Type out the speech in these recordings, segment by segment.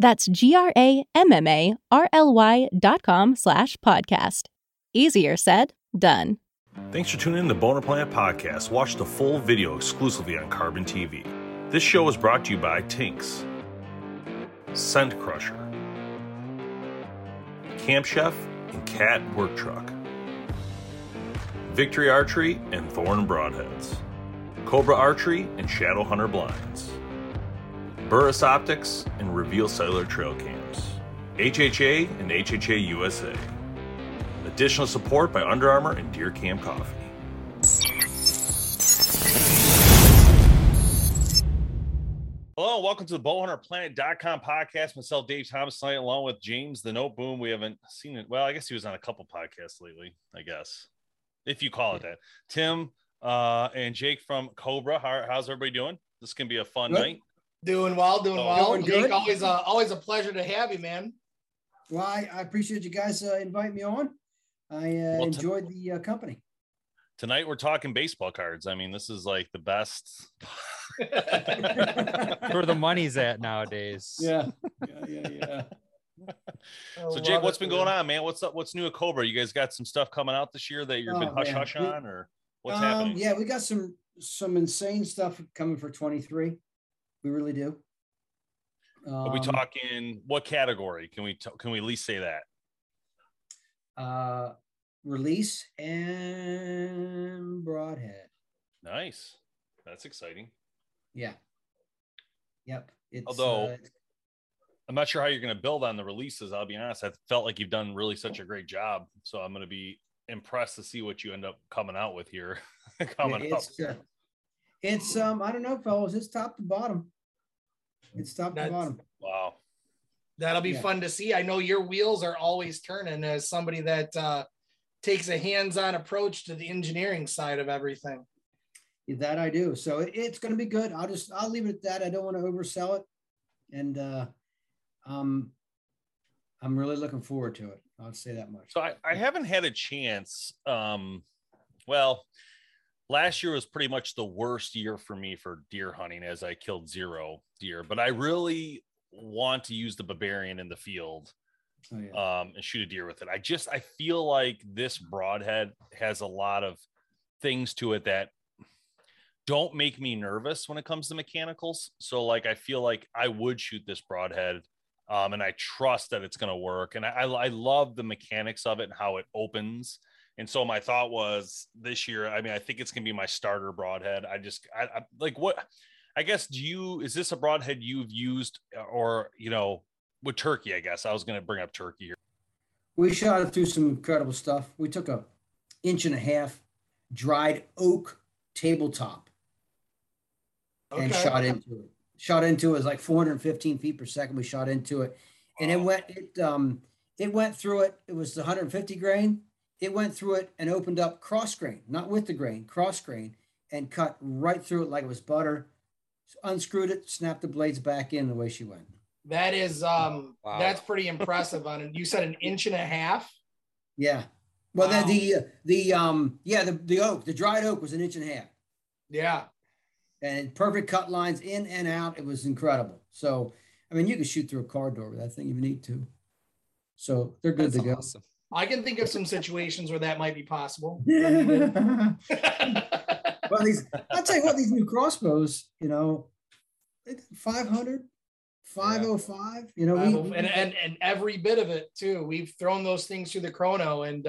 That's GRAMMARLY.com/podcast. Easier said, done. Thanks for tuning in to the BowhunterPlanet podcast. Watch the full video exclusively on Carbon TV. This show is brought to you by Tinks, Scent Crusher, Camp Chef, and Cat Work Truck, Victory Archery and Thorn Broadheads, Cobra Archery and Shadow Hunter Blinds, Burris Optics and Reveal Cellular Trail Cams, HHA and HHA USA. Additional support by Under Armour and Deer Camp Coffee. Hello, and welcome to the BowhunterPlanet.com podcast. Myself, Dave Thomas, tonight, along with James the Noteboom. We haven't seen it. Well, I guess he was on a couple podcasts lately, I guess, if you call it that. Tim and Jake from Cobra. How's everybody doing? This can be a fun night. Doing well. Doing Jake, good. Always a pleasure to have you, man. Well, I appreciate you guys inviting me on. I enjoyed the company. Tonight, we're talking baseball cards. I mean, this is like the best. Where the money's at nowadays. Yeah. So, Jake, what's been going on, man? What's up? What's new at Cobra? You guys got some stuff coming out this year that you've been hush-hush on, or what's happening? Yeah, we got some insane stuff coming for 23. We really do. Are we talking what category? Can we at least say that? Release and broadhead. Nice. That's exciting. Yeah. Yep. Although I'm not sure how you're going to build on the releases. I'll be honest. I felt like you've done really such a great job. So I'm going to be impressed to see what you end up coming out with here. It's I don't know, fellas. It's top to bottom. Wow. That'll be fun to see. I know your wheels are always turning as somebody that takes a hands-on approach to the engineering side of everything. That I do. So it's going to be good. I'll leave it at that. I don't want to oversell it. And I'm really looking forward to it. I'll say that much. So I haven't had a chance. Last year was pretty much the worst year for me for deer hunting as I killed 0 deer, but I really want to use the Barbarian in the field and shoot a deer with it. I feel like this broadhead has a lot of things to it that don't make me nervous when it comes to mechanicals. So like, I feel like I would shoot this broadhead and I trust that it's going to work. And I love the mechanics of it and how it opens. And so my thought was this year, I mean, I think it's going to be my starter broadhead. Is this a broadhead you've used or, you know, with turkey, I guess I was going to bring up turkey here. We shot it through some incredible stuff. We took 1.5 inch dried oak tabletop and shot into it. It was like 415 feet per second. We shot into it and it went through it. It was 150 grain. It went through it and opened up cross grain, not with the grain, cross grain, and cut right through it like it was butter. Unscrewed it, snapped the blades back in the way she went. That is, that's pretty impressive. You said 1.5 inches. Yeah. Well, wow. the oak, the dried oak was 1.5 inches. Yeah. And perfect cut lines in and out. It was incredible. So, I mean, you could shoot through a car door with that thing if you need to. So they're good to go. Awesome. I can think of some situations where that might be possible. Yeah. Well, I'll tell you what, these new crossbows, you know, 500, 505, yeah. You know, and every bit of it too. We've thrown those things through the chrono, and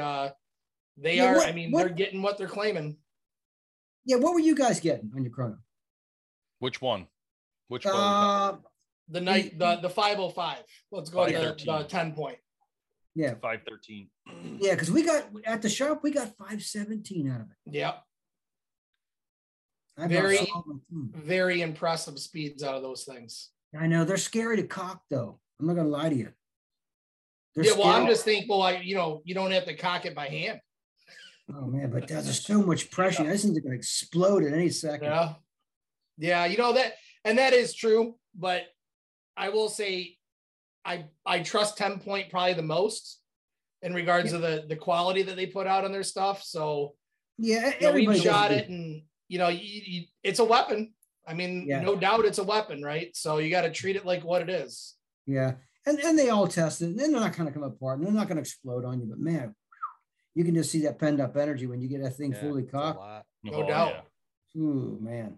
they yeah, are. What, I mean, they're getting what they're claiming. Yeah, what were you guys getting on your chrono? Which one? Which one? The night, the 505. Let's go to the 10 point. Yeah, 513. Yeah, because we got at the shop, we got 517 out of it. Yeah. Very impressive speeds out of those things. I know they're scary to cock, though. I'm not gonna lie to you. They're yeah, well, scary. I'm just thankful. You know, you don't have to cock it by hand. Oh man, but there's so much pressure. Yeah. This thing's gonna explode at any second. Yeah, yeah, you know that, and that is true. But I will say, I trust 10 Point probably the most in regards to the quality that they put out on their stuff. So yeah, we shot it and. You know, it's a weapon. I mean, yeah. No doubt it's a weapon, right? So you got to treat it like what it is. Yeah, and they all test it. And they're not going to come apart, and they're not going to explode on you. But man, you can just see that pent up energy when you get that thing fully cocked. No doubt. Yeah. Ooh, man,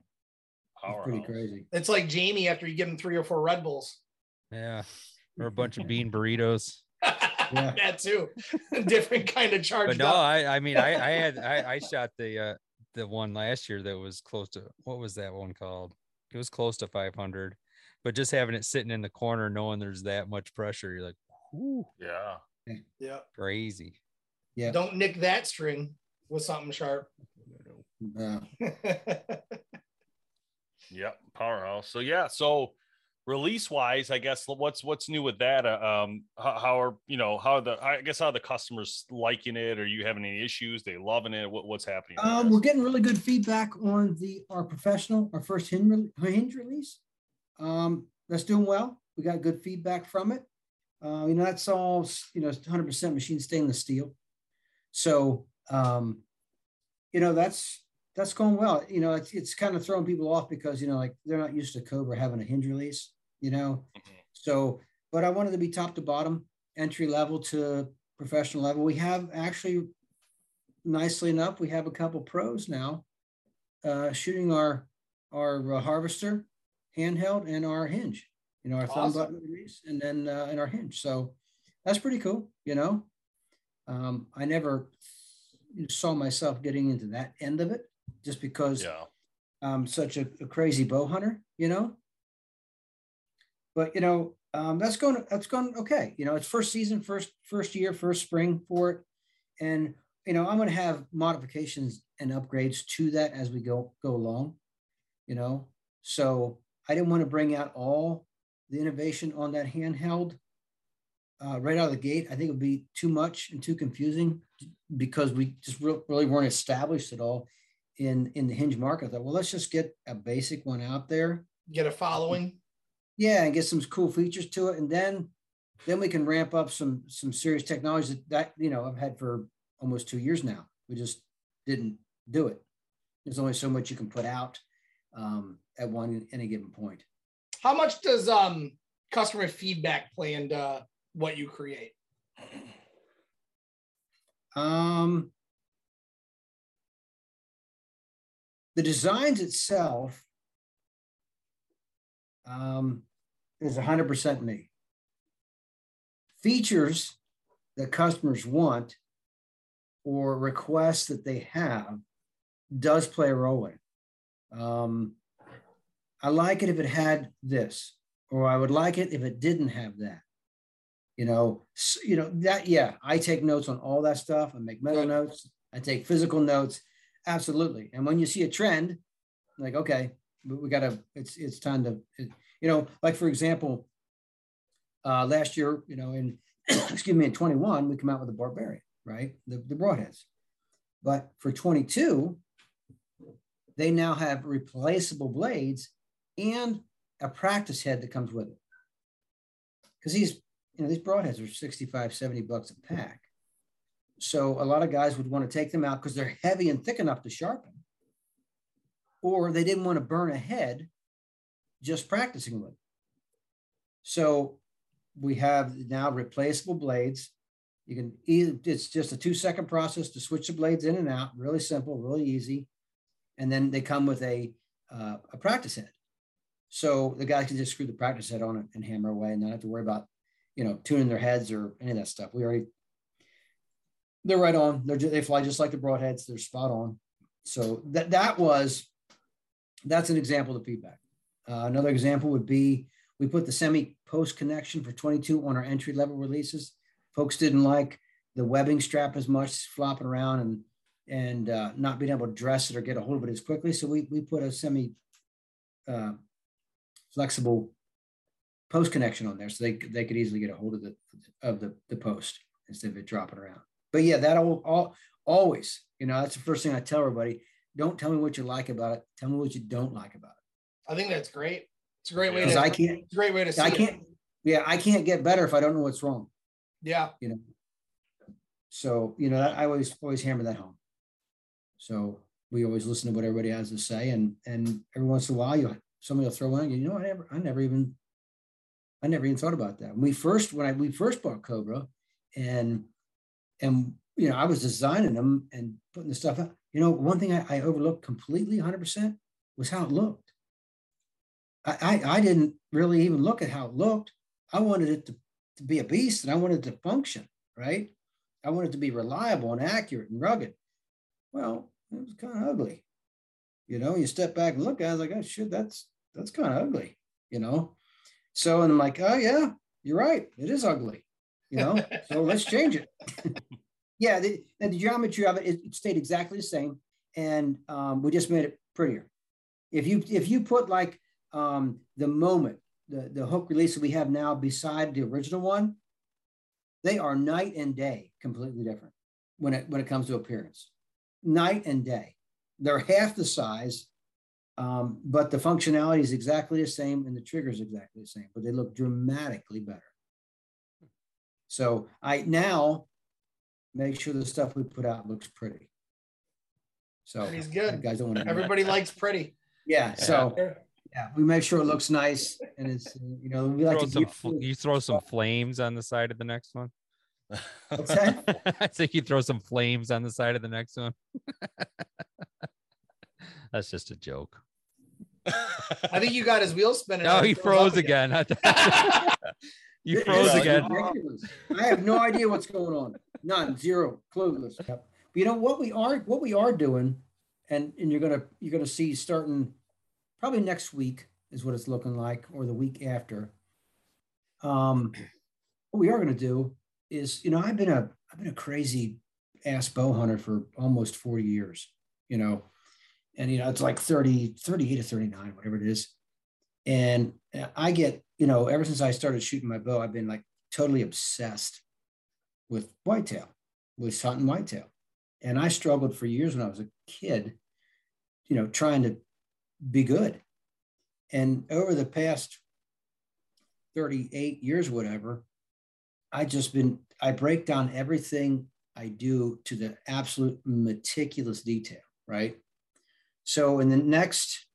that's pretty crazy. It's like Jamie after you give him 3 or 4 Red Bulls. Yeah, or a bunch of bean burritos. Yeah. That too, different kind of charge. But no, I shot the one last year that was close to, what was that one called? It was close to 500, but just having it sitting in the corner, knowing there's that much pressure, you're like, ooh, yeah, yeah, crazy. Yeah, don't nick that string with something sharp. No. Yep, powerhouse. So yeah, so release wise, I guess what's new with that? How are the customers liking it? Are you having any issues? They loving it? What's happening? We're getting really good feedback on our professional, our first hinge release. That's doing well. We got good feedback from it. You know, that's all, you know, 100% machine stainless steel. So, you know, that's going well. You know, it's kind of throwing people off because, you know, like they're not used to Cobra having a hinge release, you know? So, but I wanted to be top to bottom, entry level to professional level. We have actually, nicely enough, we have a couple pros now shooting our harvester handheld and our hinge, you know, our thumb button release and then in our hinge. So that's pretty cool. You know, I never saw myself getting into that end of it. Just because I'm such a crazy bow hunter, you know. But you know, that's going okay. You know, it's first season, first year, first spring for it, and you know, I'm going to have modifications and upgrades to that as we go along. You know, so I didn't want to bring out all the innovation on that handheld right out of the gate. I think it would be too much and too confusing because we just really weren't established at all. In the hinge market, I thought, well, let's just get a basic one out there, get a following, yeah, and get some cool features to it, and then we can ramp up some serious technology that you know I've had for almost 2 years now. We just didn't do it. There's only so much you can put out at any given point. How much does customer feedback play into what you create? The designs itself is 100% me. Features that customers want or requests that they have does play a role in it. I like it if it had this, or I would like it if it didn't have that. You know that. Yeah, I take notes on all that stuff. I make mental notes. I take physical notes. Absolutely. And when you see a trend, like, okay, but we got to, it's time to, you know, like, for example, last year, you know, in, excuse me, in 21, we come out with the Barbarian, right? The broadheads. But for 22, they now have replaceable blades and a practice head that comes with it. Because these broadheads are $65, $70 a pack. So a lot of guys would want to take them out because they're heavy and thick enough to sharpen, or they didn't want to burn a head just practicing with. So we have now replaceable blades. You can either, it's just a 2-second process to switch the blades in and out, really simple, really easy. And then they come with a practice head. So the guy can just screw the practice head on it and hammer away and not have to worry about, you know, tuning their heads or any of that stuff. We already, they're right on. They fly just like the broadheads. They're spot on. So that's an example of feedback. Another example would be, we put the semi-post connection for 22 on our entry-level releases. Folks didn't like the webbing strap as much, flopping around and not being able to dress it or get a hold of it as quickly. So we put a semi-flexible post connection on there, so they could easily get a hold of the post instead of it dropping around. But yeah, that all always, you know, that's the first thing I tell everybody. Don't tell me what you like about it. Tell me what you don't like about it. I think that's great. It's a great way to. It's a great way to see. I can't get better if I don't know what's wrong. Yeah. You know. So you know, I always hammer that home. So we always listen to what everybody has to say, and every once in a while, somebody will throw in, you know, I never even thought about that. When we first bought Cobra, and you know, I was designing them and putting the stuff out. You know, one thing I overlooked completely, 100%, was how it looked. I didn't really even look at how it looked. I wanted it to be a beast, and I wanted it to function, right? I wanted it to be reliable and accurate and rugged. Well, it was kind of ugly. You know, you step back and look at it, I was like, oh, shit, that's kind of ugly, you know? So, and I'm like, oh, yeah, you're right. It is ugly, you know? So let's change it. Yeah, the geometry of it stayed exactly the same, and we just made it prettier. If you put like, the moment, the hook release that we have now beside the original one, they are night and day, completely different when it comes to appearance. Night and day. They're half the size, but the functionality is exactly the same and the trigger is exactly the same, but they look dramatically better. So I now make sure the stuff we put out looks pretty. So he's good. Guys don't want to Everybody likes pretty. Yeah, so... Yeah, we make sure it looks nice, and it's, you know, we like you throw some flames on the side of the next one. What's that? I think you throw some flames on the side of the next one. That's just a joke. I think you got his wheel spinning. No, he froze again. You froze again. I have no idea what's going on. None, zero, clueless. But you know what we are doing, and you're gonna see starting. Probably next week is what it's looking like, or the week after. What we are going to do is, you know, I've been a crazy ass bow hunter for almost 40 years, you know, and, you know, it's like 38 or 39, whatever it is. And I get, you know, ever since I started shooting my bow, I've been like totally obsessed with whitetail, with hunting whitetail. And I struggled for years when I was a kid, you know, trying to be good. And over the past 38 years, whatever, I break down everything I do to the absolute meticulous detail, right? So in the next,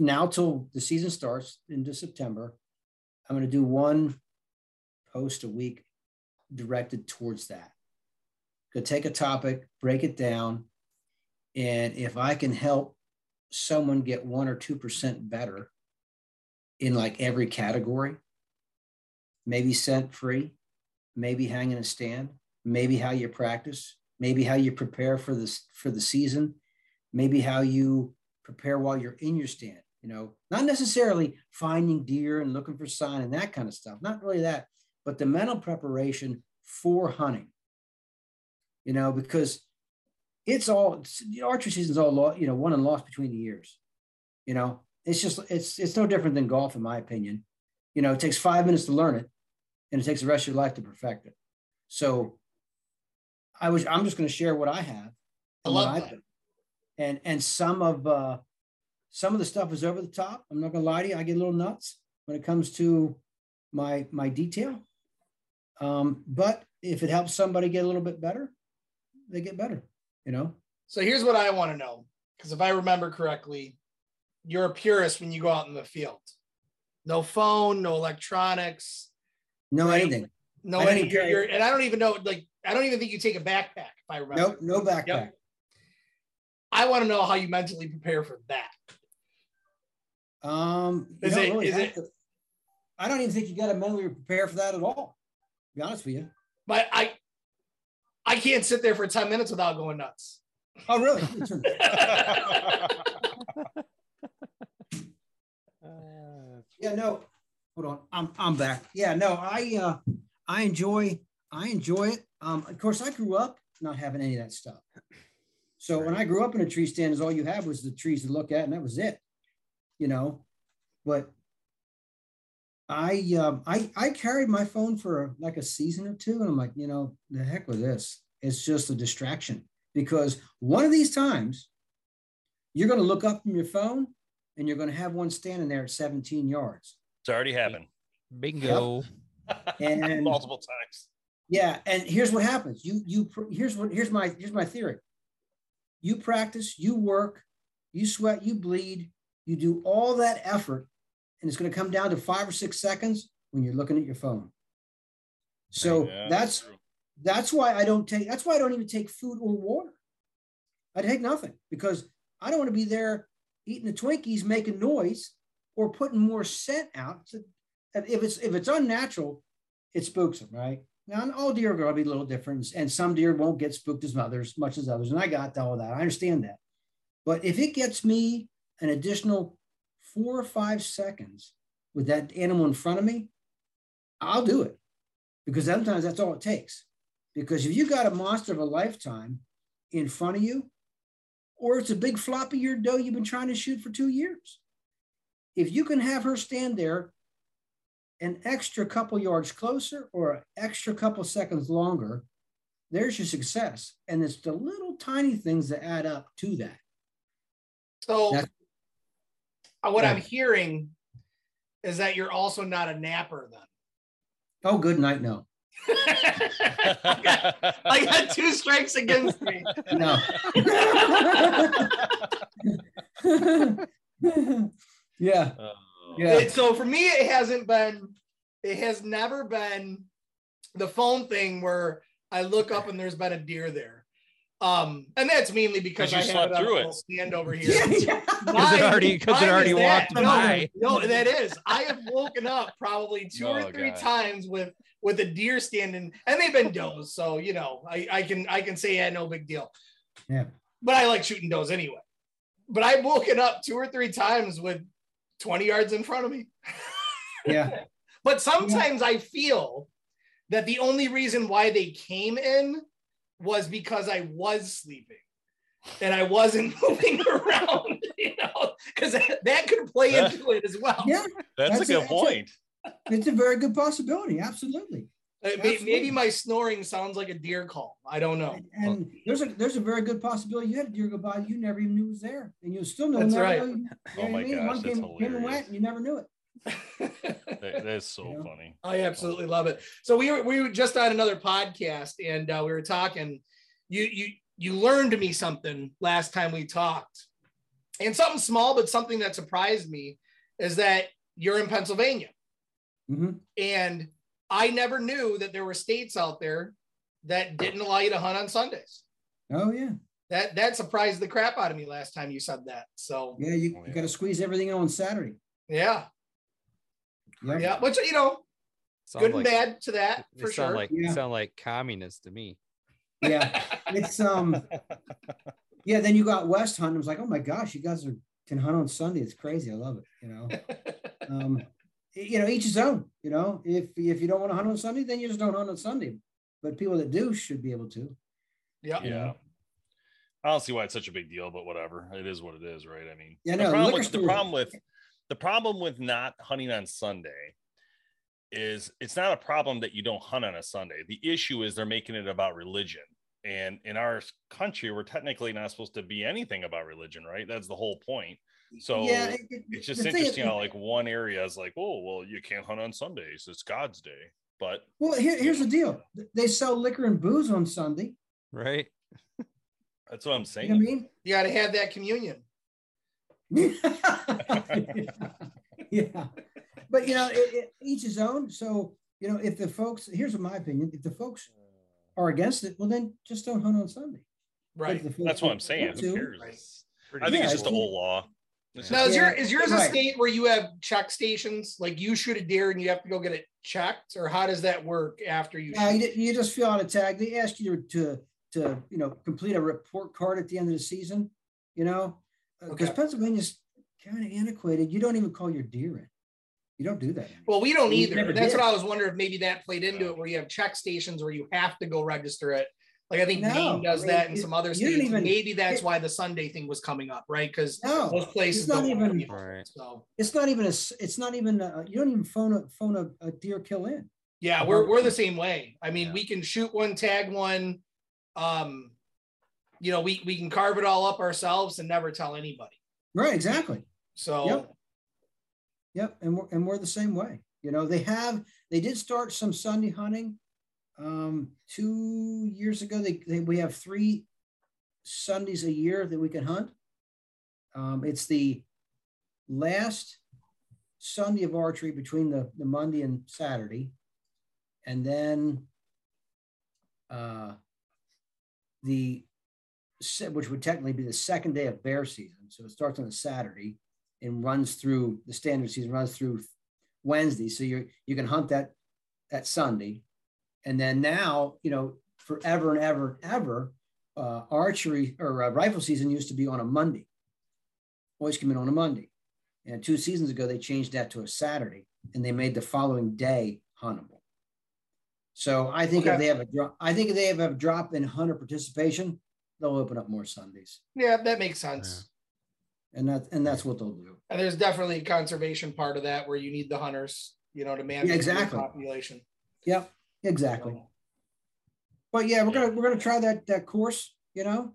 now till the season starts into September, I'm going to do one post a week directed towards that. Could take a topic, break it down. And if I can help someone get 1 or 2% better in like every category, maybe scent free, maybe hanging a stand, maybe how you practice, maybe how you prepare for the season, maybe how you prepare while you're in your stand, you know, not necessarily finding deer and looking for sign and that kind of stuff, not really that, but the mental preparation for hunting, you know, because it's all, the archery season's all, you know, won and lost between the years. You know, it's just, it's no different than golf, in my opinion. You know, it takes 5 minutes to learn it, and it takes the rest of your life to perfect it. So I'm just going to share what I have. I love that. And some of the stuff is over the top. I'm not going to lie to you. I get a little nuts when it comes to my detail. But if it helps somebody get a little bit better, they get better, you know? So here's what I want to know, because if I remember correctly, you're a purist when you go out in the field. No phone, no electronics. No anything. No anything. And I don't even know, like, I don't even think you take a backpack, if I remember. Nope, no backpack. Yep. I want to know how you mentally prepare for that. I don't even think you got to mentally prepare for that at all, to be honest with you. But I can't sit there for 10 minutes without going nuts. Oh, really? Yeah, no, hold on. I'm back. Yeah, no, I enjoy it. Of course, I grew up not having any of that stuff. So when I grew up in a tree stand, is all you have was the trees to look at, and that was it, you know. But I carried my phone for like a season or two, and I'm like, you know, the heck with this. It's just a distraction, because one of these times you're going to look up from your phone and you're going to have one standing there at 17 yards. It's already happened. Bingo. Yep. And multiple times. Yeah, and here's what happens. Here's my theory. You practice, you work, you sweat, you bleed, you do all that effort, and it's going to come down to 5 or 6 seconds when you're looking at your phone. So yeah, that's why I don't take, that's why I don't even take food or water. I take nothing, because I don't want to be there eating the Twinkies, making noise, or putting more scent out. So if it's unnatural, it spooks them, right? Now, all deer are going to be a little different, and some deer won't get spooked as much as others, and I got all that. I understand that. But if it gets me an additional 4 or 5 seconds with that animal in front of me, I'll do it, because sometimes that's all it takes. Because if you got a monster of a lifetime in front of you, or it's a big floppy-eared doe you've been trying to shoot for 2 years, if you can have her stand there an extra couple yards closer or an extra couple seconds longer, there's your success. And it's the little tiny things that add up to that. So what I'm hearing is that you're also not a napper then. Oh, good night, no. I got 2 strikes against me. No. Yeah. Yeah. So for me, it has never been the phone thing where I look up and there's been a deer there. And that's mainly because I slept through it. Stand over here. Yeah. Because it already walked by. No, that is. I have woken up probably two or three times with a deer standing, and they've been does. So, you know, I can say, yeah, no big deal. Yeah. But I like shooting does anyway. But I've woken up 2 or 3 times with 20 yards in front of me. Yeah. But sometimes I feel that the only reason why they came in was because I was sleeping and I wasn't moving around, you know, because that could play into it as well. Yeah. That's a good point. It's a very good possibility. Absolutely. Maybe my snoring sounds like a deer call. I don't know. And there's a very good possibility you had a deer go by you never even knew was there, and you still know. That's right. Really, oh my gosh, one that's hilarious. And went, and you never knew it. That's so funny. I absolutely love it. So we were just on another podcast, and we were talking. You learned me something last time we talked, and something small, but something that surprised me is that you're in Pennsylvania, and I never knew that there were states out there that didn't allow you to hunt on Sundays. Oh yeah. That surprised the crap out of me last time you said that. So yeah, you got to squeeze everything on Saturday. Yeah. Yeah. Yeah. Which, you know, good and bad to that for sure. Sound like communists to me. Yeah. It's yeah. Then you got West Hunt. I was like, oh my gosh, you guys can hunt on Sunday. It's crazy. I love it. You know, you know, each his own, you know, if you don't want to hunt on Sunday, then you just don't hunt on Sunday, but people that do should be able to. Yeah. Yeah. I don't see why it's such a big deal, but whatever. It is what it is. Right. I mean, yeah, no, the problem with not hunting on Sunday is it's not a problem that you don't hunt on a Sunday. The issue is they're making it about religion. And in our country, we're technically not supposed to be anything about religion, right? That's the whole point. So yeah, it's just interesting how like one area is like, oh, well, you can't hunt on Sundays. It's God's day. But here's the deal. They sell liquor and booze on Sunday. Right. That's what I'm saying. You know what I mean? You got to have that communion. Yeah. But, you know, each his own. So, you know, if the folks, here's my opinion, if the folks are against it, well, then just don't hunt on Sunday. Right. That's what I'm saying. Who cares? Right. I think it's just the whole law. Now, is yours a state where you have check stations? Like you shoot a deer and you have to go get it checked? Or how does that work after you shoot? You just fill out a tag. They ask you to you know, complete a report card at the end of the season, you know, because Pennsylvania's kind of antiquated. You don't even call your deer in. You don't do that anymore. Well, we don't either. That's what I was wondering, if maybe that played into it, where you have check stations where you have to go register it. Like I think Maine does that and some other states. Maybe that's why the Sunday thing was coming up, right? Because most places it's not even you don't even phone a deer kill in. Yeah, we're the same way. I mean, we can shoot one, tag one, you know, we can carve it all up ourselves and never tell anybody. Right, exactly. So yep, and we're the same way. You know, they did start some Sunday hunting. 2 years ago, we have 3 Sundays a year that we can hunt. It's the last Sunday of archery between the Monday and Saturday. And then which would technically be the second day of bear season. So it starts on a Saturday and runs through the standard season, runs through Wednesday. So you can hunt that Sunday. And then now, you know, forever and ever and ever, archery or rifle season used to be on a Monday. Always come in on a Monday. And 2 seasons ago, they changed that to a Saturday, and they made the following day huntable. So I think if they have a drop, in hunter participation, they'll open up more Sundays. Yeah, that makes sense. Yeah. And that's what they'll do. And there's definitely a conservation part of that where you need the hunters, you know, to manage the population. Yep. Exactly. But yeah, we're gonna try that course, you know.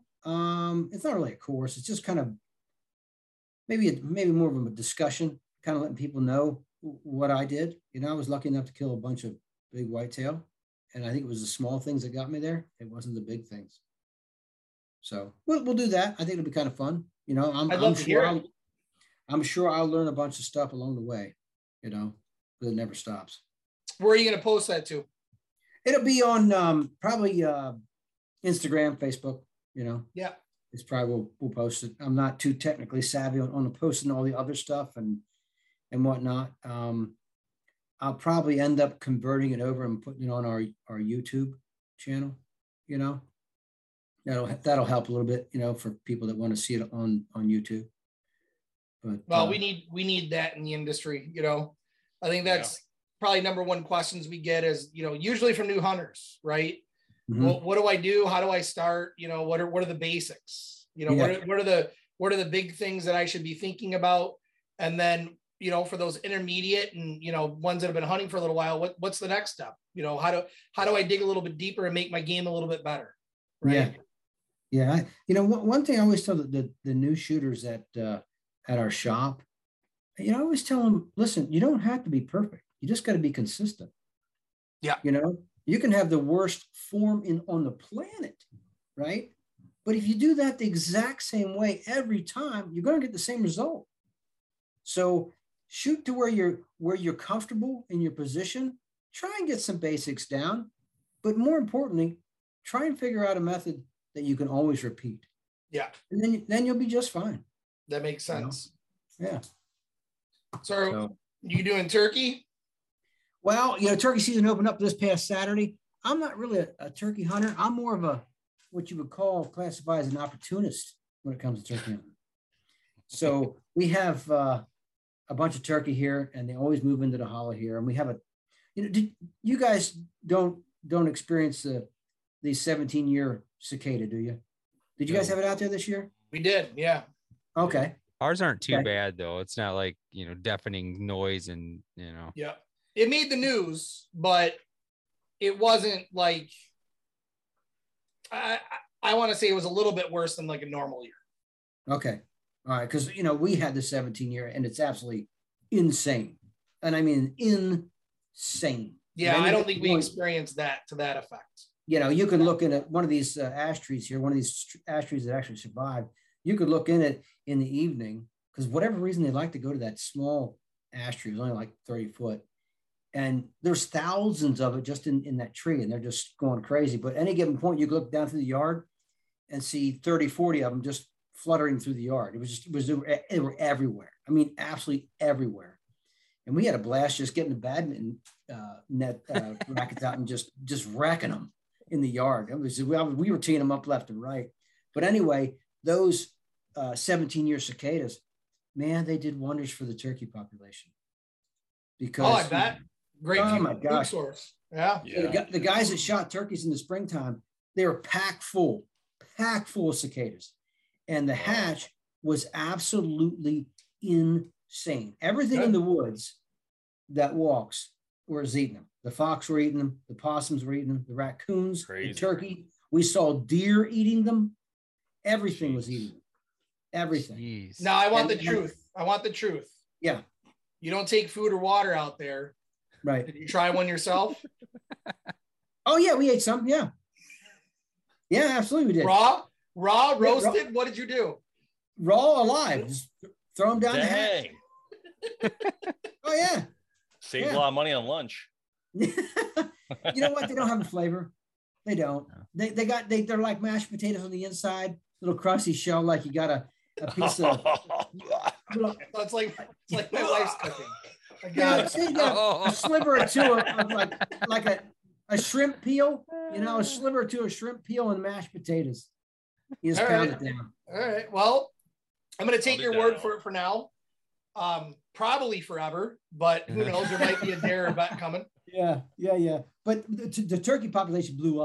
It's not really a course, it's just kind of maybe more of a discussion, kind of letting people know what I did. You know, I was lucky enough to kill a bunch of big whitetail, and I think it was the small things that got me there. It wasn't the big things. So we'll do that. I think it'll be kind of fun. You know, I'm sure I'll learn a bunch of stuff along the way, you know, because it never stops. Where are you gonna post that to? It'll be on probably Instagram, Facebook, you know. Yeah. It's probably we'll post it. I'm not too technically savvy on the posting all the other stuff and whatnot. I'll probably end up converting it over and putting it on our YouTube channel, you know. That'll help a little bit, you know, for people that want to see it on YouTube. But we need that in the industry, you know. I think that's probably #1 questions we get is, you know, usually from new hunters, right? Mm-hmm. Well, what do I do? How do I start? You know, what are the basics? You know, what are the big things that I should be thinking about? And then, you know, for those intermediate and, you know, ones that have been hunting for a little while, what's the next step? You know, how do I dig a little bit deeper and make my game a little bit better? Right. Yeah. Yeah. You know, one thing I always tell the new shooters at our shop, you know, I always tell them, listen, you don't have to be perfect. You just got to be consistent. Yeah. You know, you can have the worst form on the planet, right? But if you do that the exact same way every time, you're going to get the same result. So shoot to where you're comfortable in your position, try and get some basics down, but more importantly, try and figure out a method that you can always repeat. Yeah. And then you'll be just fine. That makes sense. You know? Yeah. So you doing turkey? Well, you know, turkey season opened up this past Saturday. I'm not really a turkey hunter. I'm more of what you would classify as an opportunist when it comes to turkey hunting. So we have a bunch of turkey here, and they always move into the hollow here. And we have you guys don't experience the 17-year cicada, do you? Did you guys have it out there this year? We did, yeah. Okay. Ours aren't too bad though. It's not like, you know, deafening noise and, you know. Yeah. It made the news, but it wasn't like, I want to say it was a little bit worse than like a normal year. Okay. All right. Because, you know, we had the 17-year and it's absolutely insane. And I mean, insane. Yeah. I don't think we experienced that to that effect. you know, you can look in at one of these ash trees here, one of these ash trees that actually survived. You could look in it in the evening because whatever reason they like to go to that small ash tree. It was only like 30 foot. And there's thousands of it just in that tree, and they're just going crazy. But at any given point, you could look down through the yard and see 30, 40 of them just fluttering through the yard. It was just, they were everywhere. I mean, absolutely everywhere. And we had a blast just getting the badminton net rackets out and just wrecking them in the yard. It was, we were teeing them up left and right. But anyway, those 17-year cicadas, man, they did wonders for the turkey population. Because, oh, I bet. Great food source. Yeah. The guys that shot turkeys in the springtime, they were packed full of cicadas. And the hatch was absolutely insane. Everything in the woods that walks was eating them. The fox were eating them. The possums were eating them. The raccoons, the turkey. We saw deer eating them. Everything was eating them. Everything. Jeez. Now, I want the truth. I want the truth. Yeah. You don't take food or water out there. Right. Did you try one yourself? Oh, yeah. We ate some. Yeah. Yeah, absolutely. We did. Raw, roasted. Yeah, raw. What did you do? Raw, alive. Just throw them down the hatch. Oh, yeah. Saved a lot of money on lunch. You know what? They don't have a flavor. They don't. No. They're like mashed potatoes on the inside, little crusty shell, like you got a piece of. So it's like my wife's cooking. I got a sliver or two of like a shrimp peel, you know, a sliver or two of shrimp peel and mashed potatoes. You just pound it down. All right. Well, I'm going to take your word for it for now. Probably forever, but who knows? There might be a dare event coming. Yeah. But the turkey population blew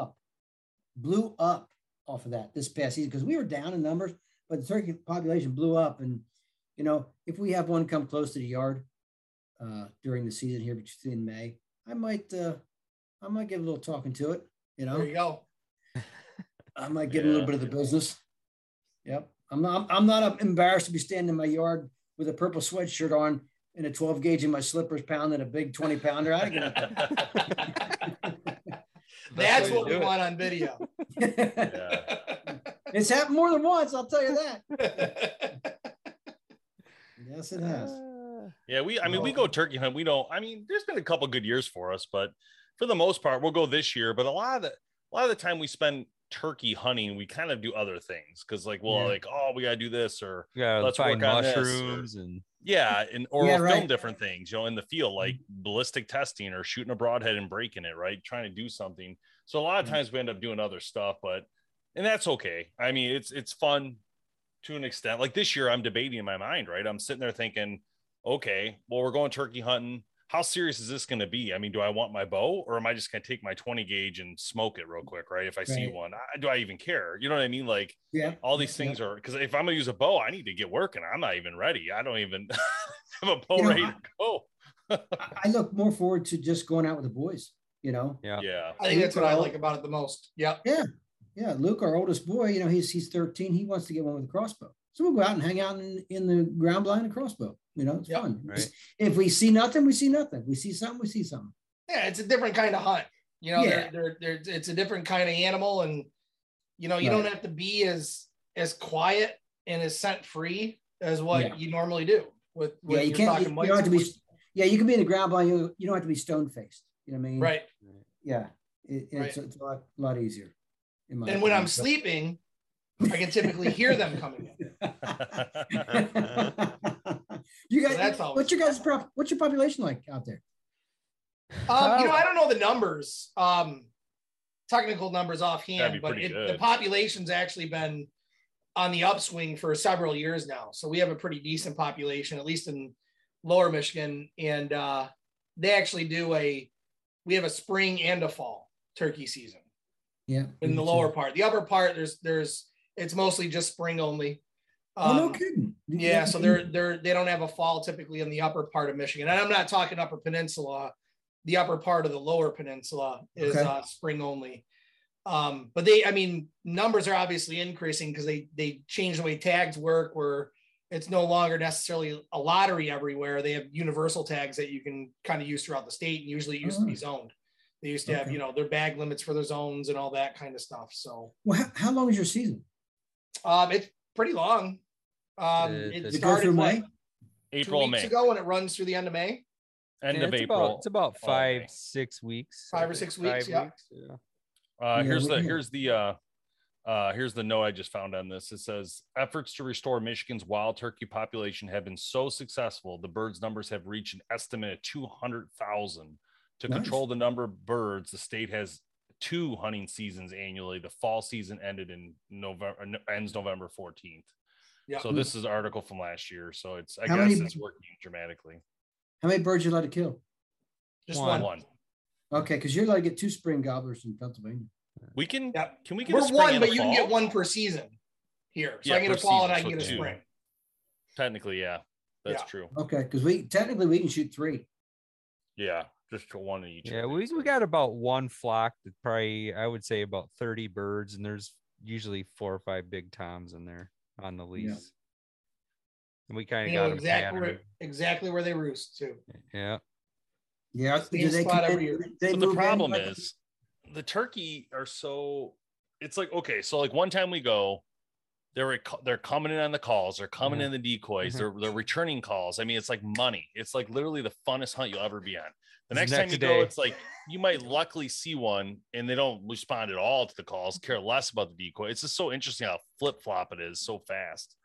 up off of that this past season because we were down in numbers, but the turkey population blew up. And you know, if we have one come close to the yard during the season here between May, I might give a little talking to it. You know, there you go. I might get a little bit of the business. Yep, I'm not embarrassed to be standing in my yard with a purple sweatshirt on and a 12 gauge in my slippers, pounding a big 20 pounder. I get it. That's what we want on video. Yeah. It's happened more than once. I'll tell you that. Yes, it has. Yeah, we go turkey hunt. We don't. I mean, there's been a couple good years for us, but for the most part, we'll go this year. But a lot of the time we spend turkey hunting, we kind of do other things because, like, well, like, oh, we gotta do this, or let's find work on mushrooms or film different things, you know, in the field, like ballistic testing or shooting a broadhead and breaking it, right? Trying to do something. So a lot of times we end up doing other stuff, and that's okay. I mean, it's fun to an extent. Like this year, I'm debating in my mind, right? I'm sitting there thinking, okay, well, we're going turkey hunting. How serious is this going to be? I mean, do I want my bow, or am I just going to take my 20 gauge and smoke it real quick? Right. If I see one, do I even care? You know what I mean? Like all these things are, because if I'm going to use a bow, I need to get working. I'm not even ready. I don't even have a bow ready to go. I look more forward to just going out with the boys, you know? Yeah. I think that's what I like about it the most. Yeah. Yeah. Yeah, Luke, our oldest boy, you know, he's 13. He wants to get one with a crossbow. So we'll go out and hang out in the ground blind and crossbow. You know, it's fun. Right. If we see nothing, we see nothing. We see something, we see something. Yeah, it's a different kind of hunt. You know, it's a different kind of animal. And, you know, you don't have to be as quiet and as scent free as what you normally do. With you can't. You don't have to be, you can be in the ground blind. You don't have to be stone-faced. You know what I mean? Right. Yeah. It's a lot easier. And opinion, when I'm sleeping, I can typically hear them coming in. You guys, so that's what's your population like out there? You know, I don't know the numbers, technical numbers offhand, but the population's actually been on the upswing for several years now. So we have a pretty decent population, at least in Lower Michigan, and they actually we have a spring and a fall turkey season. Yeah, in the lower part. The upper part, it's mostly just spring only. Oh, no kidding. Yeah, so they don't have a fall typically in the upper part of Michigan, and I'm not talking Upper Peninsula. The upper part of the Lower Peninsula is spring only. But numbers are obviously increasing because they change the way tags work, where it's no longer necessarily a lottery everywhere. They have universal tags that you can kind of use throughout the state, and usually it used to be zoned. They used to have, you know, their bag limits for their zones and all that kind of stuff. So, well, how long is your season? It's pretty long. It started like April, May, 2 weeks ago, and it runs through the end of May. End of April. It's about five or six weeks. Yeah. Here's the note I just found on this. It says, efforts to restore Michigan's wild turkey population have been so successful, the birds' numbers have reached an estimate of 200,000. To control the number of birds, the state has 2 hunting seasons annually. The fall season ended in November 14th. Yeah. So this is an article from last year. So it's, I guess it's working dramatically. How many birds are you allowed to kill? Just one. Okay, because you're allowed to get 2 spring gobblers in Pennsylvania. We can, can we get one, but you can get 1 per season here. So yeah, I get a fall and I can get a spring. Technically, yeah, that's true. Okay, because we can shoot 3. Yeah, just to 1 in each. Yeah, we got about 1 flock that probably, I would say about 30 birds, and there's usually 4 or 5 big toms in there on the lease. Yeah. And we kind of got exactly where they roost too. Yeah. Yeah. But the problem is the turkey are so, it's like, okay, so like one time we go, they're coming in on the calls, they're coming in the decoys, they're returning calls. I mean, it's like money. It's like literally the funnest hunt you'll ever be on. The next time you go, it's like you might luckily see one and they don't respond at all to the calls, care less about the decoy. It's just so interesting how flip-flop it is so fast.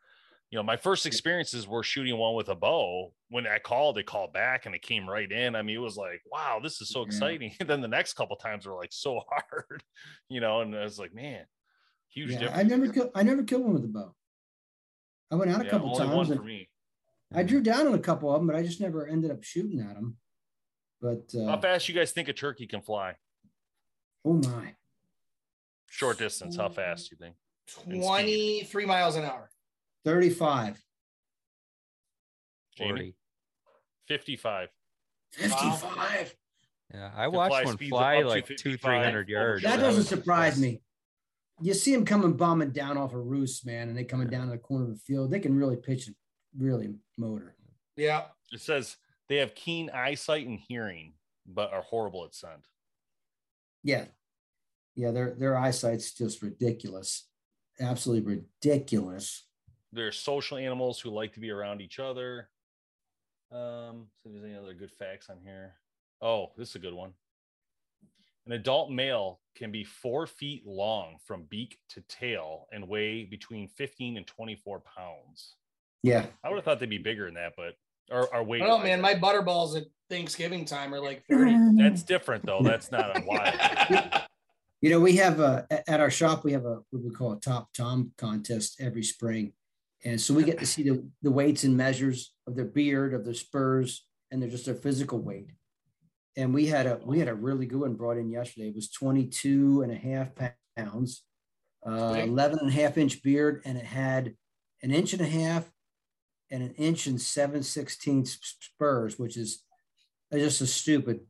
You know, my first experiences were shooting one with a bow. When I called, they called back and it came right in. I mean, it was like, wow, this is so exciting. And then the next couple of times were like so hard, you know, and I was like, man, huge difference. I never killed one with a bow. I went out a couple times. One for me. I drew down on a couple of them, but I just never ended up shooting at them. But how fast you guys think a turkey can fly? Oh my. Short distance, how fast do you think? 23 miles an hour. 35. 40. 55. 55. Yeah, I watched one fly like 200-300 yards. That doesn't surprise me. You see them coming bombing down off a roost, man, and they coming down to the corner of the field. They can really pitch and really motor. Yeah. It says they have keen eyesight and hearing, but are horrible at scent. Yeah. Yeah, their eyesight's just ridiculous. Absolutely ridiculous. They're social animals who like to be around each other. So there's any other good facts on here. Oh, this is a good one. An adult male can be 4 feet long from beak to tail and weigh between 15 and 24 pounds. Yeah. I would have thought they'd be bigger than that, but are weight. Oh man, my butterballs at Thanksgiving time are like 30. That's different though. That's not a wild. You know, we have at our shop, we have what we call a top tom contest every spring. And so we get to see the weights and measures of their beard, of their spurs, and they're just their physical weight. And we had a really good one brought in yesterday. It was 22.5 pounds, 11.5-inch beard, and it had 1.5 inches and 1 7/16 spurs, which is just a stupid,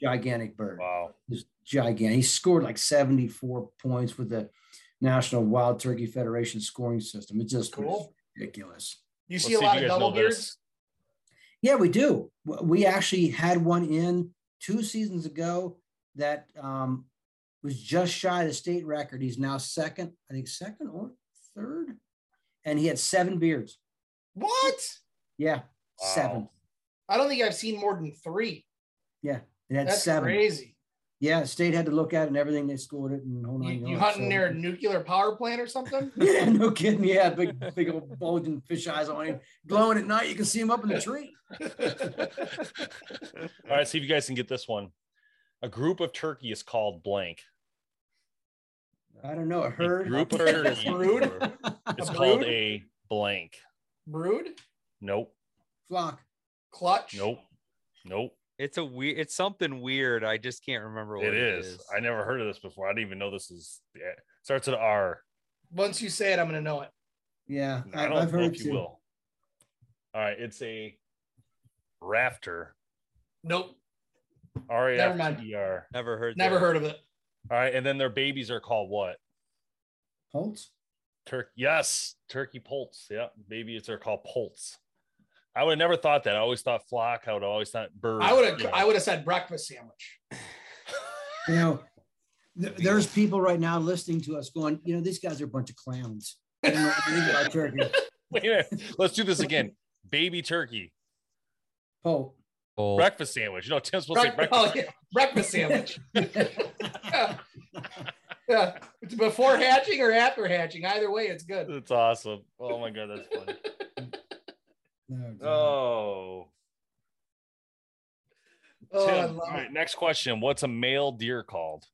gigantic bird. Wow. Just gigantic. He scored like 74 points with the National Wild Turkey Federation scoring system. It's just ridiculous. You see a lot of double beards? Yeah, we do. We actually had one in 2 seasons ago that was just shy of the state record. He's now second or third. And he had 7 beards. What? Yeah, wow. 7. I don't think I've seen more than 3. Yeah, it had 7. That's crazy. Yeah, state had to look at it and everything. They scored it and hold on. You hunting near a nuclear power plant or something? Yeah, no kidding. Yeah, big old bulging fish eyes on him, glowing at night. You can see him up in the tree. All right, see if you guys can get this one. A group of turkey is called blank. I don't know. A herd. A group of turkey. Brood. It's called a blank. Brood. Nope. Flock. Clutch. Nope. It's something weird. I just can't remember what it is. I never heard of this before. I didn't even know this is. Yeah. Starts with an R. Once you say it, I'm going to know it. Yeah, I don't know if you will. All right, it's a rafter. Nope. R-A-F-T-E-R. Never heard of it. All right, and then their babies are called what? Poults. Turkey poults. Yeah, babies are called poults. I would have never thought that. I always thought flock. I would have always thought bird. I would have said breakfast sandwich. You know, there's people right now listening to us going, you know, these guys are a bunch of clowns. They don't know anything about turkey. Wait a minute. Let's do this again. Baby turkey. Oh. Oh. Breakfast sandwich. No, Tim's supposed to say breakfast. Oh, yeah. Breakfast sandwich. Yeah. Yeah. It's before hatching or after hatching. Either way, it's good. It's awesome. Oh my god, that's funny. No, oh. Oh, Tim, all right, next question. What's a male deer called?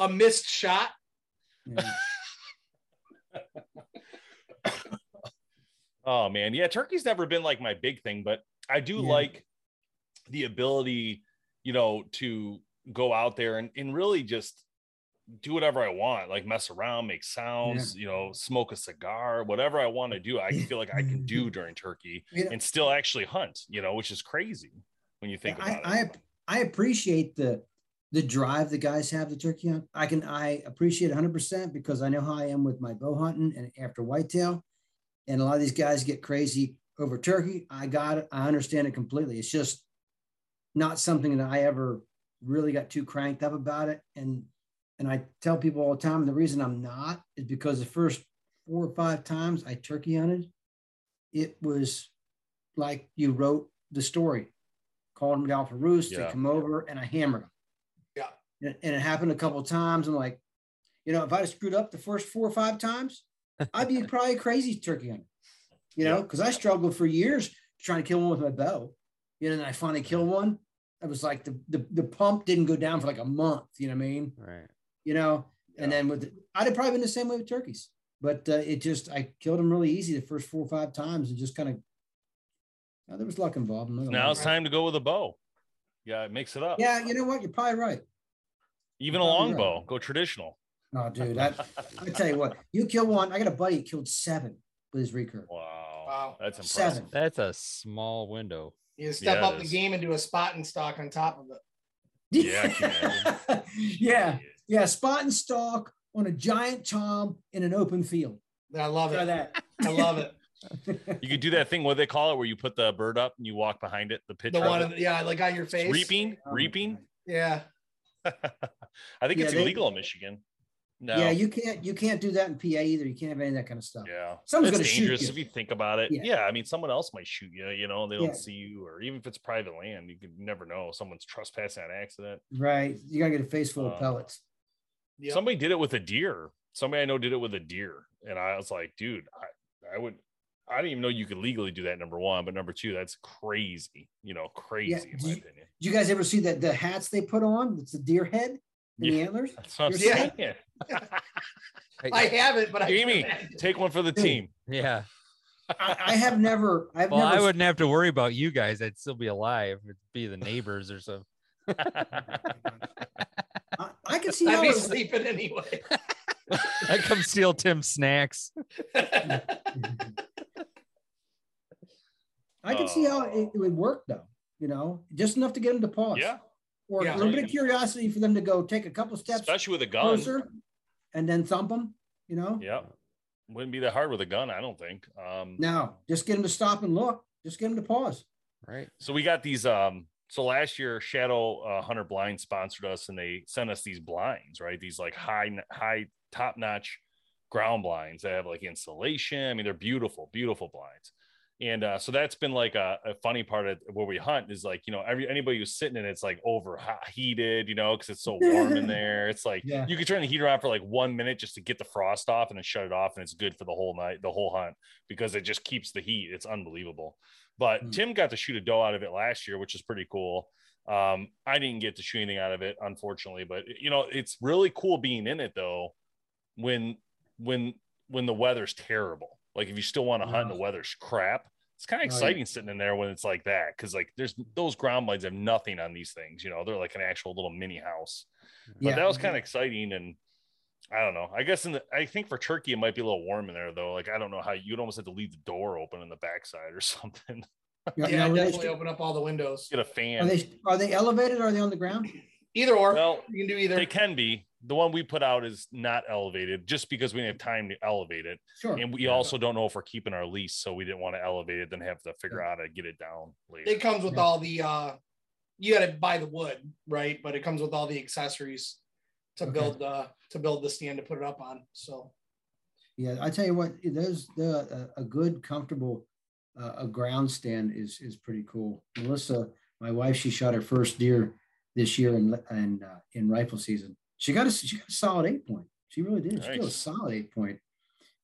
A missed shot. Yeah. Oh man, yeah, turkey's never been like my big thing, but I do like the ability, you know, to go out there and really just do whatever I want, like mess around, make sounds, you know, smoke a cigar, whatever I want to do. I feel like I can do during turkey and still actually hunt, you know, which is crazy when you think about it. I appreciate the drive the guys have to turkey hunt. I appreciate 100% because I know how I am with my bow hunting and after whitetail. And a lot of these guys get crazy over turkey. I got it. I understand it completely. It's just not something that I ever really got too cranked up about it. And I tell people all the time, and the reason I'm not is because the first 4 or 5 times I turkey hunted, it was like you wrote the story. Called them down for roost. Yeah. They come over and I hammered them. Yeah. And it happened a couple of times. I'm like, you know, if I screwed up the first 4 or 5 times, I'd be probably a crazy turkey hunter, you know, because I struggled for years trying to kill one with my bow. You know, and I finally killed one. It was like the pump didn't go down for like a month. You know what I mean? Right. You know, and then I'd have probably been the same way with turkeys, but it just, I killed them really easy the first 4 or 5 times and just kind of, there was luck involved. Now it's time to go with a bow. Yeah. It makes it up. Yeah. You know what? You're probably right. Even a long bow, go traditional. Oh, dude, I tell you what, you kill one. I got a buddy who killed 7 with his recurve. Wow. That's impressive. 7. That's a small window. You step up the game and do a spot and stalk on top of it. Yeah. Yeah. Spot and stalk on a giant tom in an open field. I love it. I love it. You could do that thing, what do they call it, where you put the bird up and you walk behind it, the picture. The one, like on your face. Reaping. Yeah. I think it's illegal in Michigan. No. Yeah, you can't do that in PA either. You can't have any of that kind of stuff. Yeah, someone's going to shoot you. It's dangerous if you think about it. Yeah, I mean, someone else might shoot you. You know, they don't see you, or even if it's private land, you could never know. Someone's trespassing on accident. Right, you gotta get a face full of pellets. Yep. Somebody did it with a deer. Somebody I know did it with a deer, and I was like, dude, I didn't even know you could legally do that. Number one, but number two, that's crazy. You know, crazy in my opinion. Did you guys ever see that the hats they put on? It's a deer head. The antlers? That's what I'm saying. I haven't, but Jamie, take one for the team. Yeah. I have never. I wouldn't have to worry about you guys. I'd still be alive. It'd be the neighbors or something. I can see. I'd be sleeping anyway. I come steal Tim's snacks. I can see how it would work, though. You know, just enough to get him to pause. Yeah. Or a little bit of curiosity for them to go take a couple steps, especially with a gun, closer, and then thump them. You know. Yeah, wouldn't be that hard with a gun, I don't think. No, just get them to stop and look. Just get them to pause. Right. So we got these. So last year, Shadow Hunter Blind sponsored us, and they sent us these blinds, right? These like high, top-notch ground blinds that have like insulation. I mean, they're beautiful, beautiful blinds. And so that's been like a funny part of where we hunt is like, you know, anybody who's sitting in it's like overheated, you know, because it's so warm in there. It's like you could turn the heater on for like 1 minute just to get the frost off and then shut it off. And it's good for the whole night, the whole hunt, because it just keeps the heat. It's unbelievable. But Tim got to shoot a doe out of it last year, which is pretty cool. I didn't get to shoot anything out of it, unfortunately. But, you know, it's really cool being in it, though, when the weather's terrible. Like if you still want to hunt and the weather's crap, it's kind of exciting sitting in there when it's like that. Cause like there's those ground blinds have nothing on these things, you know, they're like an actual little mini house, but that was kind of exciting. And I don't know, I guess I think for turkey, it might be a little warm in there though. Like, I don't know how you'd almost have to leave the door open in the backside or something. Yeah, definitely open up all the windows. Get a fan. Are they elevated? Or are they on the ground? Either or. Well, you can do either. They can be. The one we put out is not elevated just because we didn't have time to elevate it. Sure. And we also don't know if we're keeping our lease, so we didn't want to elevate it, then have to figure out how to get it down later. It comes with all the you got to buy the wood, right? But it comes with all the accessories to build the stand to put it up on. So yeah, I tell you what, those a good comfortable a ground stand is pretty cool. Melissa, my wife, she shot her first deer this year in rifle season. She got a solid 8-point. She really did. Nice. She got a solid 8-point.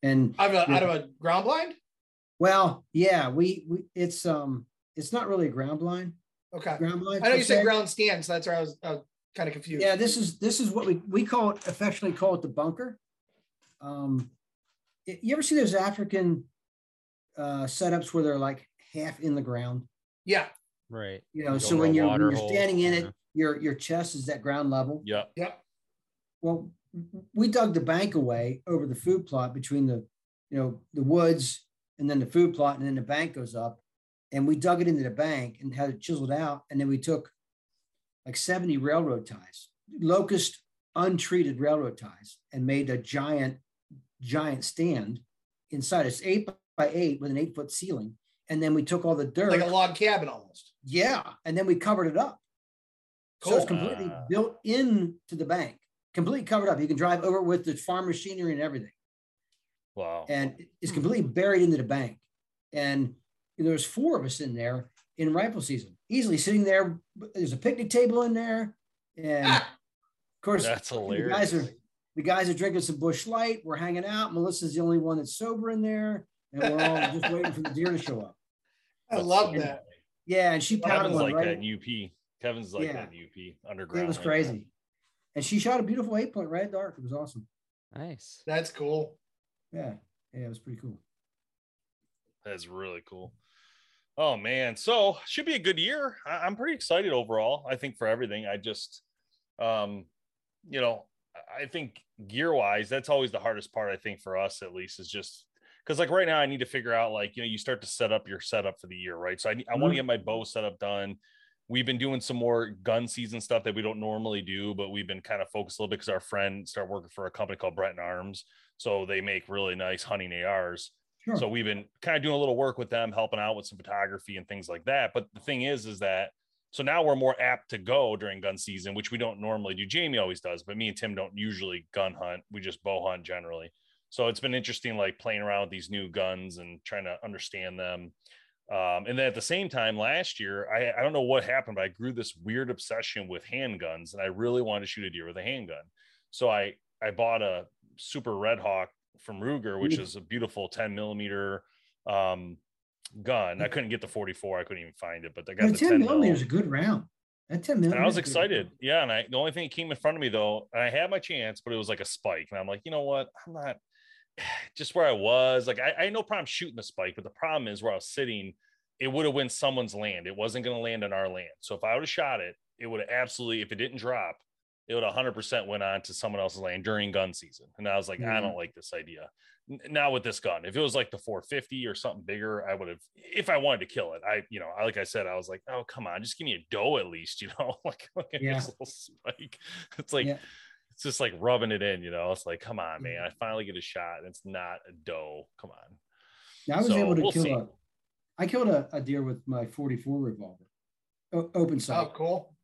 And out of a ground blind? Well, yeah, we it's not really a ground blind. Okay. Ground blind. I know you said ground stand, so that's where I was kind of confused. Yeah, this is what we call it, affectionately call it the bunker. You ever see those African setups where they're like half in the ground? Yeah. Right. You know, so when you're standing in it, your chest is at ground level. Yeah. Yeah. Well, we dug the bank away over the food plot between the, you know, the woods and then the food plot, and then the bank goes up, and we dug it into the bank and had it chiseled out. And then we took like 70 railroad ties, locust untreated railroad ties, and made a giant stand inside. It's 8 by 8 with an 8-foot ceiling. And then we took all the dirt. Like a log cabin almost. Yeah. And then we covered it up. Cool. So it's completely built into the bank, completely covered up. You can drive over with the farm machinery and everything. Wow. And it's completely buried into the bank. And there's 4 of us in there in rifle season, easily sitting there. There's a picnic table in there. And of course, that's hilarious. The guys are drinking some Bush Light. We're hanging out. Melissa's the only one that's sober in there. And we're all just waiting for the deer to show up. I love that. Yeah, and she pounded one like that in UP. Kevin's like that in UP underground. It was crazy. Right, and she shot a beautiful 8-point right at the arc. It was awesome. Nice. That's cool. Yeah. Yeah, it was pretty cool. That's really cool. Oh man. So should be a good year. I'm pretty excited overall, I think, for everything. I just you know, I think gear-wise, that's always the hardest part, I think, for us at least, is just because like right now I need to figure out, like, you know, you start to set up your setup for the year, right? So I want to get my bow setup done. We've been doing some more gun season stuff that we don't normally do, but we've been kind of focused a little bit because our friend started working for a company called Brenton Arms. So they make really nice hunting ARs. Sure. So we've been kind of doing a little work with them, helping out with some photography and things like that. But the thing is that, so now we're more apt to go during gun season, which we don't normally do. Jamie always does, but me and Tim don't usually gun hunt. We just bow hunt generally. So it's been interesting, like playing around with these new guns and trying to understand them. And then at the same time last year, I don't know what happened, but I grew this weird obsession with handguns, and I really wanted to shoot a deer with a handgun. So I bought a Super Red Hawk from Ruger, which is a beautiful 10mm gun. I couldn't get the 44. I couldn't even find it, but I got the 10mm is a good round. That 10mm. I was excited. Yeah. And the only thing that came in front of me though, and I had my chance, but it was like a spike. And I'm like, you know what? I'm not, just where I was, like, I had no problem shooting the spike, but the problem is where I was sitting, it would have went someone's land. It wasn't going to land on our land. So if I would have shot it, it would have absolutely, if it didn't drop, it would 100% went on to someone else's land during gun season. And I was like, I don't like this idea. Not with this gun. If it was like the 450 or something bigger, I would have, if I wanted to kill it, like I said, I was like, oh, come on, just give me a doe at least, you know, like this little spike. It's like, it's just like rubbing it in, you know. It's like, come on, man! I finally get a shot, and it's not a doe. Come on. Now, I was able to I killed a deer with my 44 revolver, open sight. Oh, cool!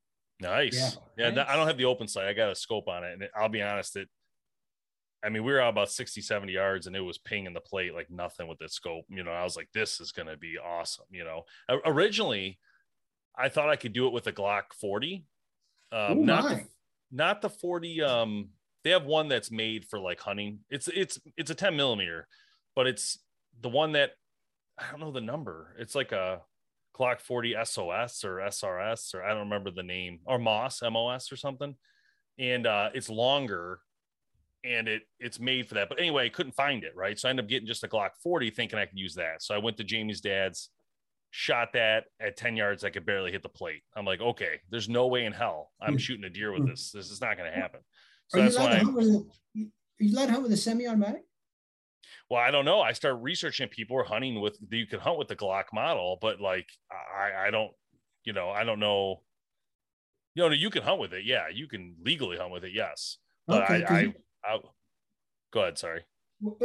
Nice. Yeah. Nice. I don't have the open sight. I got a scope on it, and I'll be honest, we were out about 60, 70 yards, and it was pinging the plate like nothing with that scope. You know, I was like, this is gonna be awesome. You know, originally, I thought I could do it with a Glock 40. Not the 40. They have one that's made for like hunting. It's a 10mm, but it's the one that I don't know the number. It's like a Glock 40 SOS or SRS, or I don't remember the name, or MOS or something. And it's longer, and it's made for that. But anyway, I couldn't find it, right? So I ended up getting just a Glock 40, thinking I could use that. So I went to Jamie's dad's, shot that at 10 yards. I could barely hit the plate. I'm like, okay, there's no way in hell I'm shooting a deer with this. This is not going to happen. So that's why you let hunt with a semi-automatic. Well, I don't know. I started researching people were hunting with, you could hunt with the Glock model, but like, I don't, you know, I don't know. You know, you can hunt with it. Yeah. You can legally hunt with it. Yes. But okay, I go ahead. Sorry.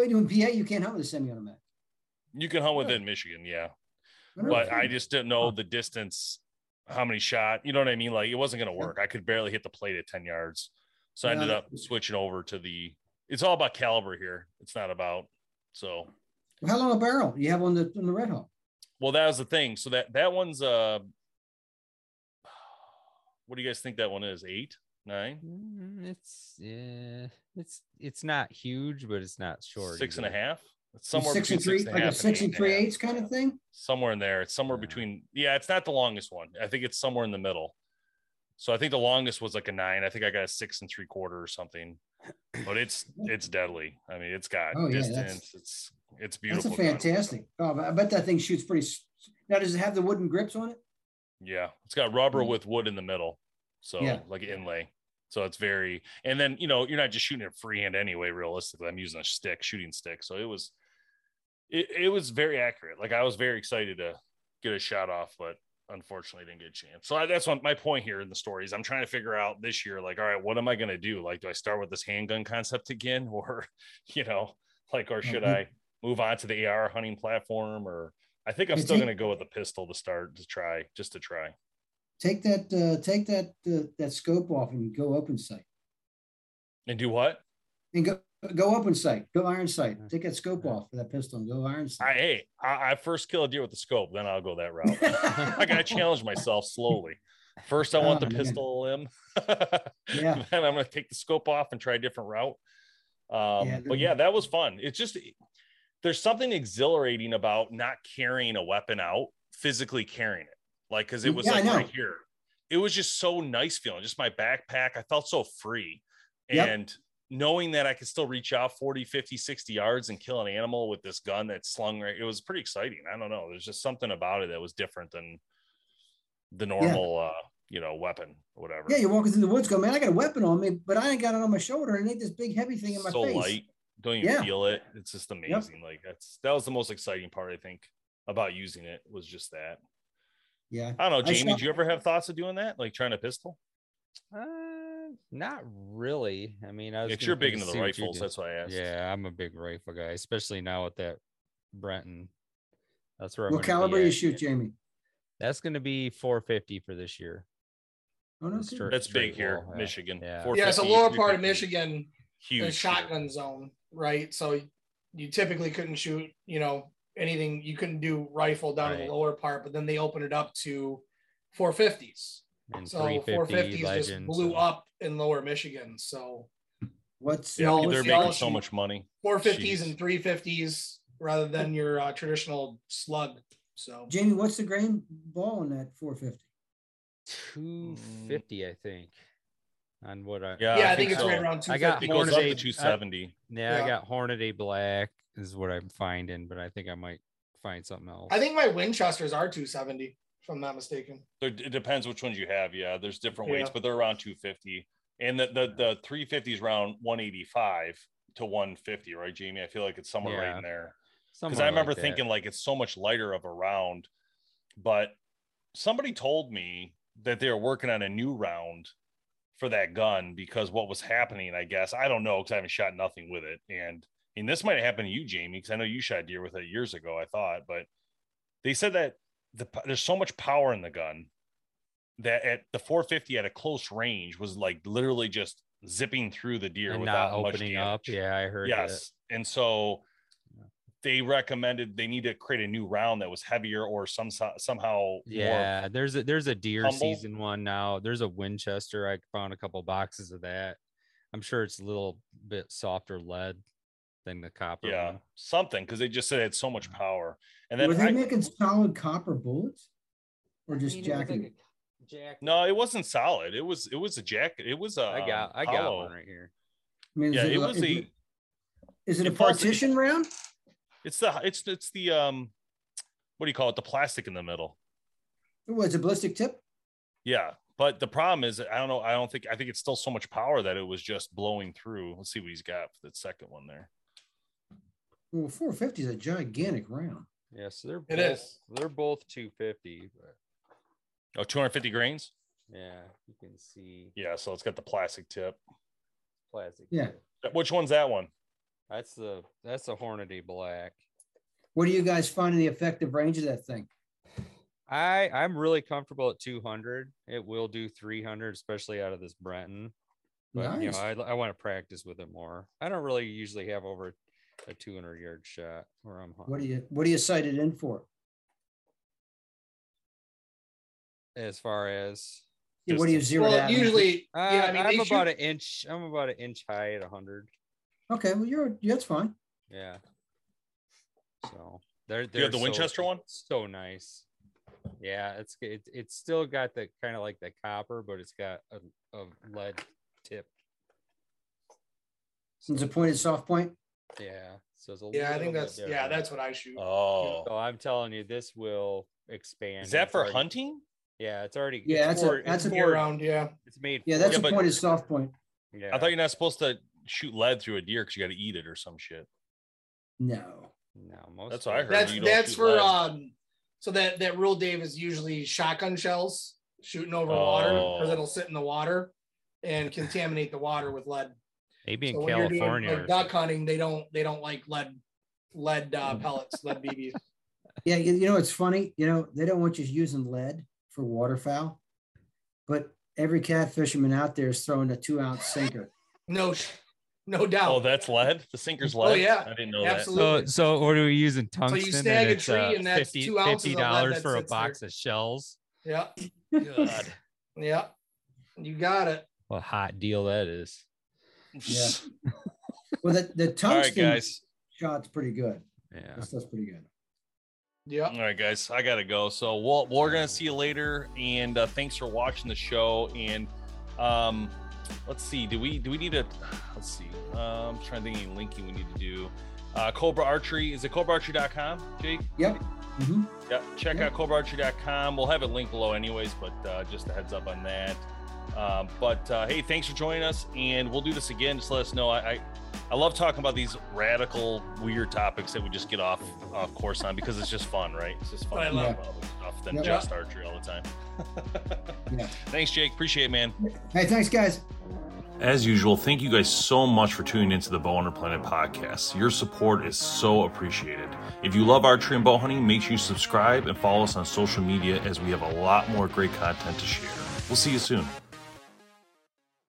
In VA, you can't hunt with a semi-automatic. You can hunt with it in Michigan. Yeah. But I just didn't know the distance how many shot, you know what I mean? Like, it wasn't going to work. I could barely hit the plate at 10 yards. So I ended up switching over to the, it's all about caliber here. It's not about, so. How long a barrel you have on the Red Hawk? Well, that was the thing. So that one's, what do you guys think that one is? 8, 9? It's not huge, but it's not short. 6 and a half. It's somewhere between 6 and 3/8 kind of thing. Somewhere in there. It's somewhere between. Yeah, it's not the longest one. I think it's somewhere in the middle. So I think the longest was like a 9. I think I got a 6 3/4 or something. But it's deadly. I mean, it's got distance. It's beautiful. That's a fantastic. Oh, I bet that thing shoots pretty. Now, does it have the wooden grips on it? Yeah, it's got rubber with wood in the middle. So like inlay. So it's very, and then, you know, you're not just shooting it freehand anyway, realistically. I'm using a shooting stick. So it was very accurate. Like, I was very excited to get a shot off, but unfortunately didn't get a chance. So that's what my point here in the story is. I'm trying to figure out this year, like, all right, what am I going to do? Like, do I start with this handgun concept again? Or, you know, like, or should I move on to the AR hunting platform? Or I think I'm still going to go with the pistol to start, to try. Take that scope off and go open sight. And do what? And go open sight. Go iron sight. Take that scope off for that pistol and go iron sight. I first kill a deer with the scope, then I'll go that route. I gotta challenge myself slowly. First, I want the pistol limb. Then I'm gonna take the scope off and try a different route. But yeah, that was fun. It's just there's something exhilarating about not carrying a weapon out, physically carrying it. Like, because it was like right here. It was just so nice feeling, just my backpack. I felt so free. And knowing that I could still reach out 40, 50, 60 yards and kill an animal with this gun that's slung right. It was pretty exciting. I don't know. There's just something about it that was different than the normal, weapon or whatever. Yeah, you're walking through the woods going, man, I got a weapon on me, but I ain't got it on my shoulder. And it ain't this big, heavy thing in my face. So light. Don't even feel it. It's just amazing. Yep. Like, that was the most exciting part, I think, about using it was just that. Yeah, I don't know, Jamie. Did you ever have thoughts of doing that, like trying a pistol? Not really. I mean, because you're big into the rifles, that's why I asked. Yeah, I'm a big rifle guy, especially now with that Brenton. That's where. What caliber you shoot, Jamie? That's going to be 450 for this year. Oh no, that's big here, Michigan. Yeah, it's a lower part of Michigan, huge shotgun zone, right? So you typically couldn't shoot, anything. You couldn't do rifle down in the lower part, but then they opened it up to 450s. And so 450s just blew up in lower Michigan. So they're making so much money. 450s and 350s rather than your traditional slug. So Jamie, what's the grain ball on that 450? 250, I think. On what I think it's so. Right around 250. I got Hornaday 270. I got Hornaday Black is what I'm finding, but I think I might find something else. I think my Winchesters are 270, if I'm not mistaken. It depends which ones you have. Yeah, there's different weights, but they're around 250. And the 350 is around 185 to 150, right, Jamie? I feel like it's somewhere right in there. Because I remember thinking, like, it's so much lighter of a round. But somebody told me that they were working on a new round for that gun because what was happening, I guess, I don't know, because I haven't shot nothing with it. And this might have happened to you, Jamie, because I know you shot deer with it years ago, I thought. But they said that there's so much power in the gun that at the 450 at a close range was like literally just zipping through the deer and without not opening much damage. Up. Yeah, I heard. Yes, that. And so they recommended they need to create a new round that was heavier or somehow. Yeah, more there's a deer season one now. There's a Winchester. I found a couple boxes of that. I'm sure it's a little bit softer lead than the copper one. Something, because they just said it had so much power. And then were they making solid copper bullets or just jacket? Like jacket? No, it wasn't solid. It was a jacket. It was a I got one right here. I mean, is it a partition round? It's the what do you call it? The plastic in the middle. It's a ballistic tip. Yeah, but the problem is I think it's still so much power that it was just blowing through. Let's see what he's got for the second one there. Well, 450 is a gigantic round. Yeah, so they're both 250. But... Oh, 250 grains? Yeah, you can see. Yeah, so it's got the plastic tip. Plastic tip. Which one's that one? That's the Hornaday Black. What do you guys find in the effective range of that thing? I'm really comfortable at 200. It will do 300, especially out of this Brenton. But nice. You know, I want to practice with it more. I don't really usually have over a 200 yard shot where I'm hunting. What do you sight it in for? As far as what do you zero? Well, usually, yeah, I mean, I'm about an inch. I'm about an inch high at 100. Okay, well, that's fine. Yeah. So they're you have the Winchester one. So nice. Yeah, it's still got the kind of like the copper, but it's got a lead tip. So it's a pointed soft point. Yeah. So it's I think that's different. Yeah, that's what I shoot. Oh, so I'm telling you, this will expand. Is that for hunting? Yeah, it's already. Yeah, that's a year round. Yeah, it's made. Yeah, that's a pointed soft point. Yeah, I thought you're not supposed to shoot lead through a deer because you got to eat it or some shit. No, most. That's what I heard. That's for lead. So that rule, Dave, is usually shotgun shells shooting over water, because it'll sit in the water and contaminate the water with lead. Maybe in California, when you're doing duck hunting, they don't like lead pellets, lead BBs. Yeah, you know, it's funny. You know, they don't want you using lead for waterfowl, but every cat fisherman out there is throwing a 2-ounce sinker. No doubt. Oh, that's lead. The sinker's lead. Oh yeah, I didn't know absolutely. That. So what are we using? Tungsten. So you snag a tree, and that's 50, $2 $50 for a box of shells. Yeah. God. Yeah. You got it. What a hot deal that is. Yeah. Well, the tungsten shot's pretty good. Yeah, this stuff's pretty good. Yeah. All right, guys, I gotta go. So we're gonna see you later, and thanks for watching the show. And let's see, do we need a? Let's see. I'm trying to think of any linking we need to do. Cobra Archery, is it cobraarchery.com, Jake? Yep. Mm-hmm. Yep. Check out cobraarchery.com. We'll have it linked below, anyways. But just a heads up on that. But hey, thanks for joining us, and we'll do this again. Just let us know. I love talking about these radical, weird topics that we just get off course on, because it's just fun, right? It's just fun. I love stuff than just archery all the time. Yeah. Thanks, Jake. Appreciate it, man. Hey, thanks, guys. As usual, thank you guys so much for tuning into the BowhunterPlanet podcast. Your support is so appreciated. If you love archery and bow hunting, make sure you subscribe and follow us on social media, as we have a lot more great content to share. We'll see you soon.